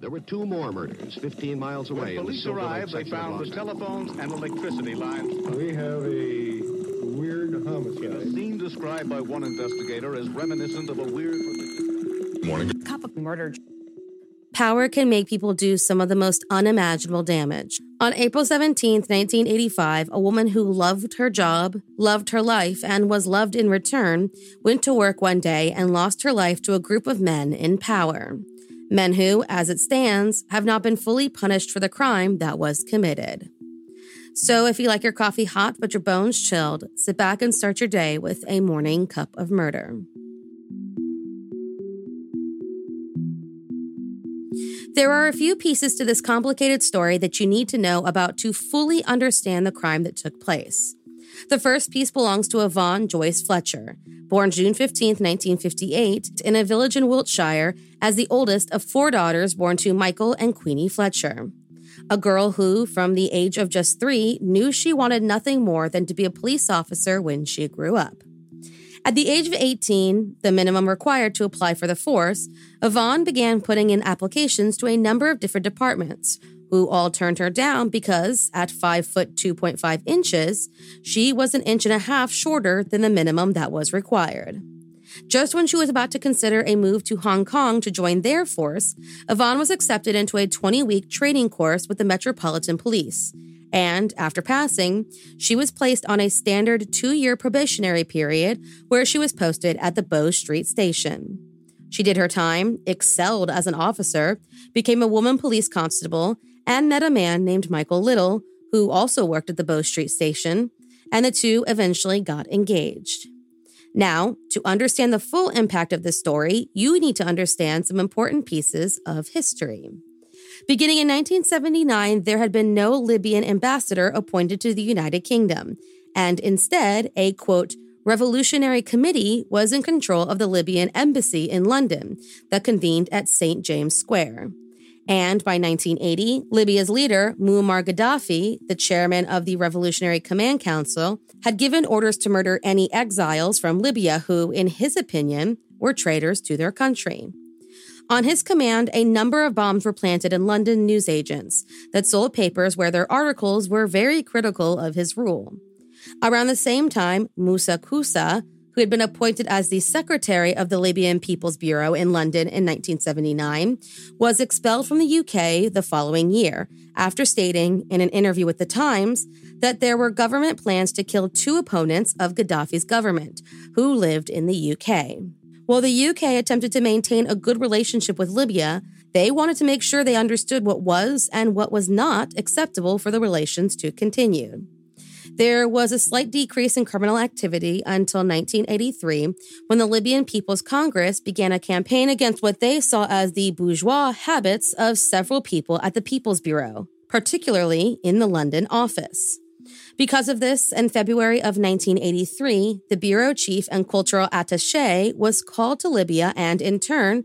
There were two more murders 15 miles away. When police arrived, they found the telephones and electricity lines. We have a weird homicide. A scene described by one investigator as reminiscent of a weird... Morning. Cup of murder. Power can make people do some of the most unimaginable damage. On April 17, 1985, a woman who loved her job, loved her life, and was loved in return, went to work one day and lost her life to a group of men in power. Men who, as it stands, have not been fully punished for the crime that was committed. So if you like your coffee hot but your bones chilled, sit back and start your day with a morning cup of murder. There are a few pieces to this complicated story that you need to know about to fully understand the crime that took place. The first piece belongs to Yvonne Joyce Fletcher, born June 15, 1958, in a village in Wiltshire as the oldest of four daughters born to Michael and Queenie Fletcher. A girl who, from the age of just 3, knew she wanted nothing more than to be a police officer when she grew up. At the age of 18, the minimum required to apply for the force, Yvonne began putting in applications to a number of different departments, who all turned her down because, at 5 foot 2.5 inches, she was an inch and a half shorter than the minimum that was required. Just when she was about to consider a move to Hong Kong to join their force, Yvonne was accepted into a 20-week training course with the Metropolitan Police. And, after passing, she was placed on a standard 2-year probationary period where she was posted at the Bow Street Station. She did her time, excelled as an officer, became a woman police constable, and met a man named Michael Little, who also worked at the Bow Street Station, and the two eventually got engaged. Now, to understand the full impact of this story, you need to understand some important pieces of history. Beginning in 1979, there had been no Libyan ambassador appointed to the United Kingdom, and instead, a, quote, revolutionary committee was in control of the Libyan embassy in London that convened at St. James Square. And by 1980, Libya's leader, Muammar Gaddafi, the chairman of the Revolutionary Command Council, had given orders to murder any exiles from Libya who, in his opinion, were traitors to their country. On his command, a number of bombs were planted in London newsagents that sold papers where their articles were very critical of his rule. Around the same time, Musa Kusa, who had been appointed as the secretary of the Libyan People's Bureau in London in 1979, was expelled from the UK the following year after stating in an interview with The Times that there were government plans to kill two opponents of Gaddafi's government who lived in the UK. While the UK attempted to maintain a good relationship with Libya, they wanted to make sure they understood what was and what was not acceptable for the relations to continue. There was a slight decrease in criminal activity until 1983, when the Libyan People's Congress began a campaign against what they saw as the bourgeois habits of several people at the People's Bureau, particularly in the London office. Because of this, in February of 1983, the bureau chief and cultural attaché was called to Libya and in turn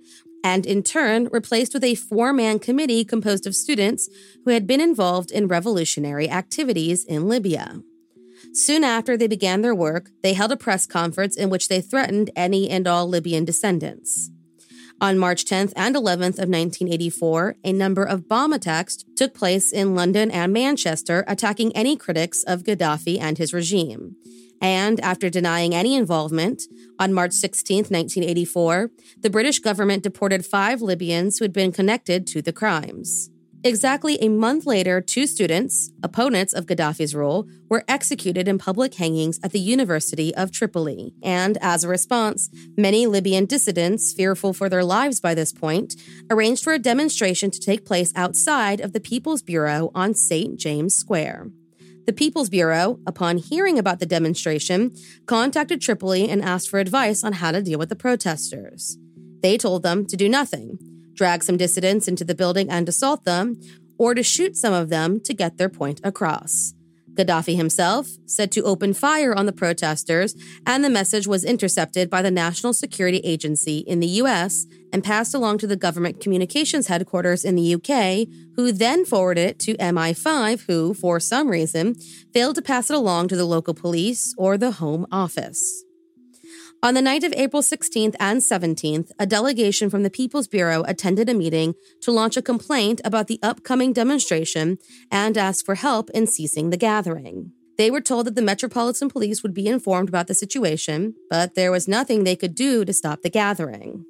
replaced with a 4-man committee composed of students who had been involved in revolutionary activities in Libya. Soon after they began their work, they held a press conference in which they threatened any and all Libyan descendants. On March 10th and 11th of 1984, a number of bomb attacks took place in London and Manchester, attacking any critics of Gaddafi and his regime. And after denying any involvement, on March 16th, 1984, the British government deported 5 Libyans who had been connected to the crimes. Exactly a month later, 2 students, opponents of Gaddafi's rule, were executed in public hangings at the University of Tripoli. And as a response, many Libyan dissidents, fearful for their lives by this point, arranged for a demonstration to take place outside of the People's Bureau on St. James Square. The People's Bureau, upon hearing about the demonstration, contacted Tripoli and asked for advice on how to deal with the protesters. They told them to do nothing, drag some dissidents into the building and assault them, or to shoot some of them to get their point across. Gaddafi himself said to open fire on the protesters, and the message was intercepted by the National Security Agency in the U.S. and passed along to the government communications headquarters in the U.K., who then forwarded it to MI5, who, for some reason, failed to pass it along to the local police or the Home Office. On the night of April 16th and 17th, a delegation from the People's Bureau attended a meeting to launch a complaint about the upcoming demonstration and ask for help in ceasing the gathering. They were told that the Metropolitan Police would be informed about the situation, but there was nothing they could do to stop the gathering.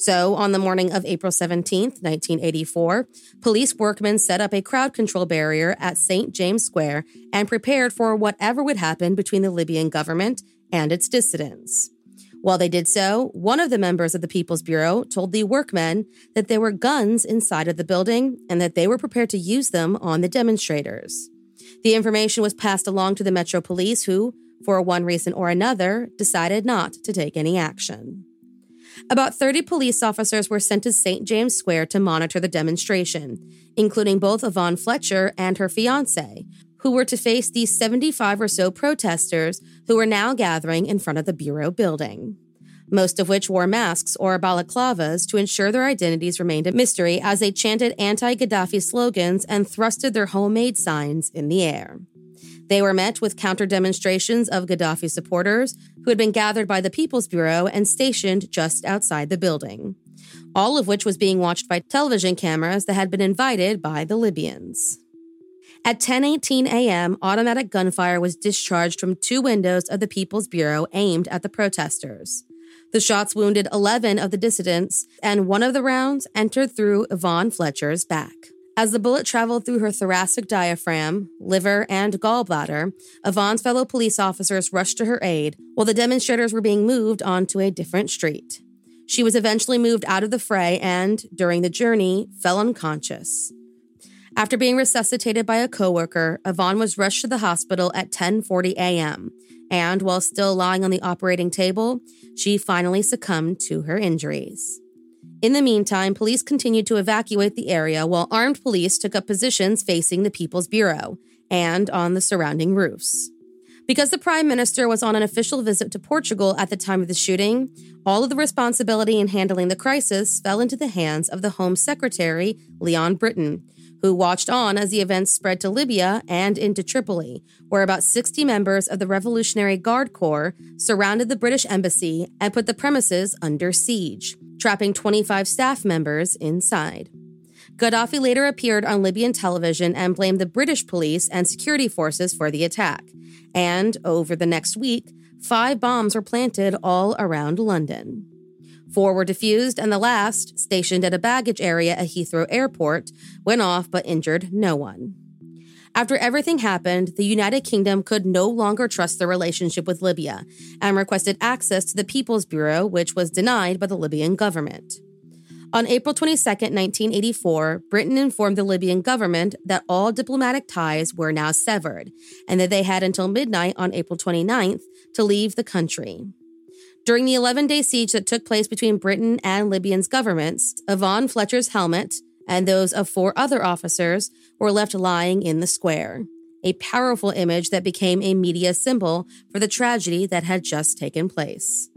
So, on the morning of April 17th, 1984, police workmen set up a crowd control barrier at St. James Square and prepared for whatever would happen between the Libyan government and its dissidents. While they did so, one of the members of the People's Bureau told the workmen that there were guns inside of the building and that they were prepared to use them on the demonstrators. The information was passed along to the Metro Police, who, for one reason or another, decided not to take any action. About 30 police officers were sent to St. James Square to monitor the demonstration, including both Yvonne Fletcher and her fiancé, who were to face these 75 or so protesters who were now gathering in front of the Bureau building, most of which wore masks or balaclavas to ensure their identities remained a mystery as they chanted anti-Gaddafi slogans and thrusted their homemade signs in the air. They were met with counter-demonstrations of Gaddafi supporters who had been gathered by the People's Bureau and stationed just outside the building, all of which was being watched by television cameras that had been invited by the Libyans. At 10:18 a.m., automatic gunfire was discharged from two windows of the People's Bureau aimed at the protesters. The shots wounded 11 of the dissidents, and one of the rounds entered through Yvonne Fletcher's back. As the bullet traveled through her thoracic diaphragm, liver, and gallbladder, Yvonne's fellow police officers rushed to her aid while the demonstrators were being moved onto a different street. She was eventually moved out of the fray and, during the journey, fell unconscious. After being resuscitated by a coworker, Yvonne was rushed to the hospital at 10:40 a.m., and while still lying on the operating table, she finally succumbed to her injuries. In the meantime, police continued to evacuate the area while armed police took up positions facing the People's Bureau and on the surrounding roofs. Because the Prime Minister was on an official visit to Portugal at the time of the shooting, all of the responsibility in handling the crisis fell into the hands of the Home Secretary, Leon Brittan, who watched on as the events spread to Libya and into Tripoli, where about 60 members of the Revolutionary Guard Corps surrounded the British embassy and put the premises under siege, trapping 25 staff members inside. Gaddafi later appeared on Libyan television and blamed the British police and security forces for the attack. And over the next week, 5 bombs were planted all around London. 4 were defused, and the last, stationed at a baggage area at Heathrow Airport, went off but injured no one. After everything happened, the United Kingdom could no longer trust their relationship with Libya and requested access to the People's Bureau, which was denied by the Libyan government. On April 22, 1984, Britain informed the Libyan government that all diplomatic ties were now severed and that they had until midnight on April 29th to leave the country. During the 11-day siege that took place between Britain and Libyan's governments, Yvonne Fletcher's helmet and those of 4 other officers were left lying in the square, a powerful image that became a media symbol for the tragedy that had just taken place.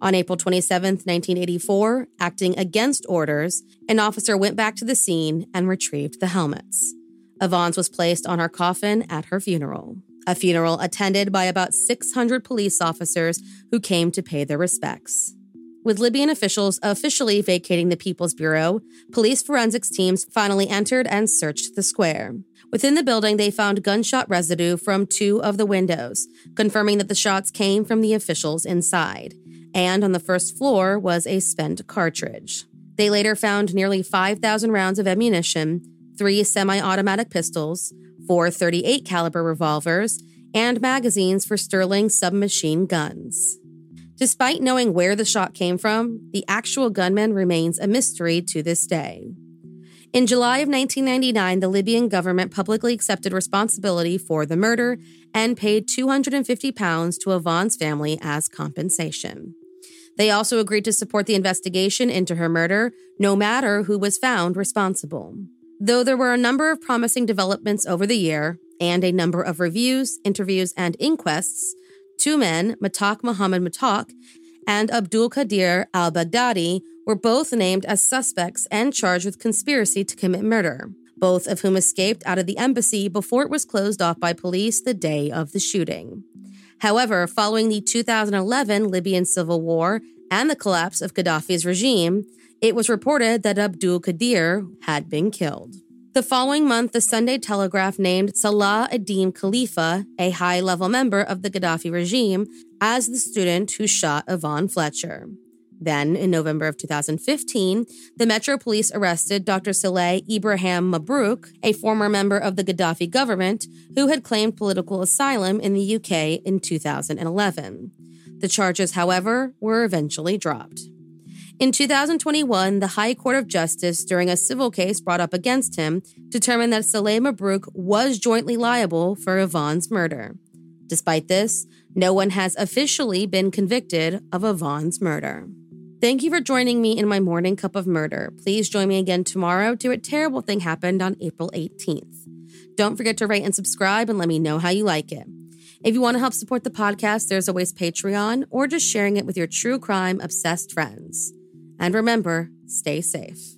On April 27, 1984, acting against orders, an officer went back to the scene and retrieved the helmets. Yvonne's was placed on her coffin at her funeral. A funeral attended by about 600 police officers who came to pay their respects. With Libyan officials officially vacating the People's Bureau, police forensics teams finally entered and searched the square. Within the building, they found gunshot residue from 2 of the windows, confirming that the shots came from the officials inside. And on the first floor was a spent cartridge. They later found nearly 5,000 rounds of ammunition, 3 semi-automatic pistols, 4 .38 caliber revolvers, and magazines for Sterling submachine guns. Despite knowing where the shot came from, the actual gunman remains a mystery to this day. In July of 1999, the Libyan government publicly accepted responsibility for the murder and paid £250 to Yvonne's family as compensation. They also agreed to support the investigation into her murder, no matter who was found responsible. Though there were a number of promising developments over the year and a number of reviews, interviews, and inquests, 2 men, Matak Muhammad Matak and Abdul Qadir al-Baghdadi, were both named as suspects and charged with conspiracy to commit murder, both of whom escaped out of the embassy before it was closed off by police the day of the shooting. However, following the 2011 Libyan civil war and the collapse of Gaddafi's regime, it was reported that Abdul Qadir had been killed. The following month, the Sunday Telegraph named Salah Adim Khalifa, a high-level member of the Gaddafi regime, as the student who shot Yvonne Fletcher. Then, in November of 2015, the Metro Police arrested Dr. Saleh Ibrahim Mabrouk, a former member of the Gaddafi government who had claimed political asylum in the UK in 2011. The charges, however, were eventually dropped. In 2021, the High Court of Justice, during a civil case brought up against him, determined that Saleh Mabrouk was jointly liable for Yvonne's murder. Despite this, no one has officially been convicted of Yvonne's murder. Thank you for joining me in my morning cup of murder. Please join me again tomorrow to A Terrible Thing Happened on April 18th. Don't forget to rate and subscribe and let me know how you like it. If you want to help support the podcast, there's always Patreon or just sharing it with your true crime obsessed friends. And remember, stay safe.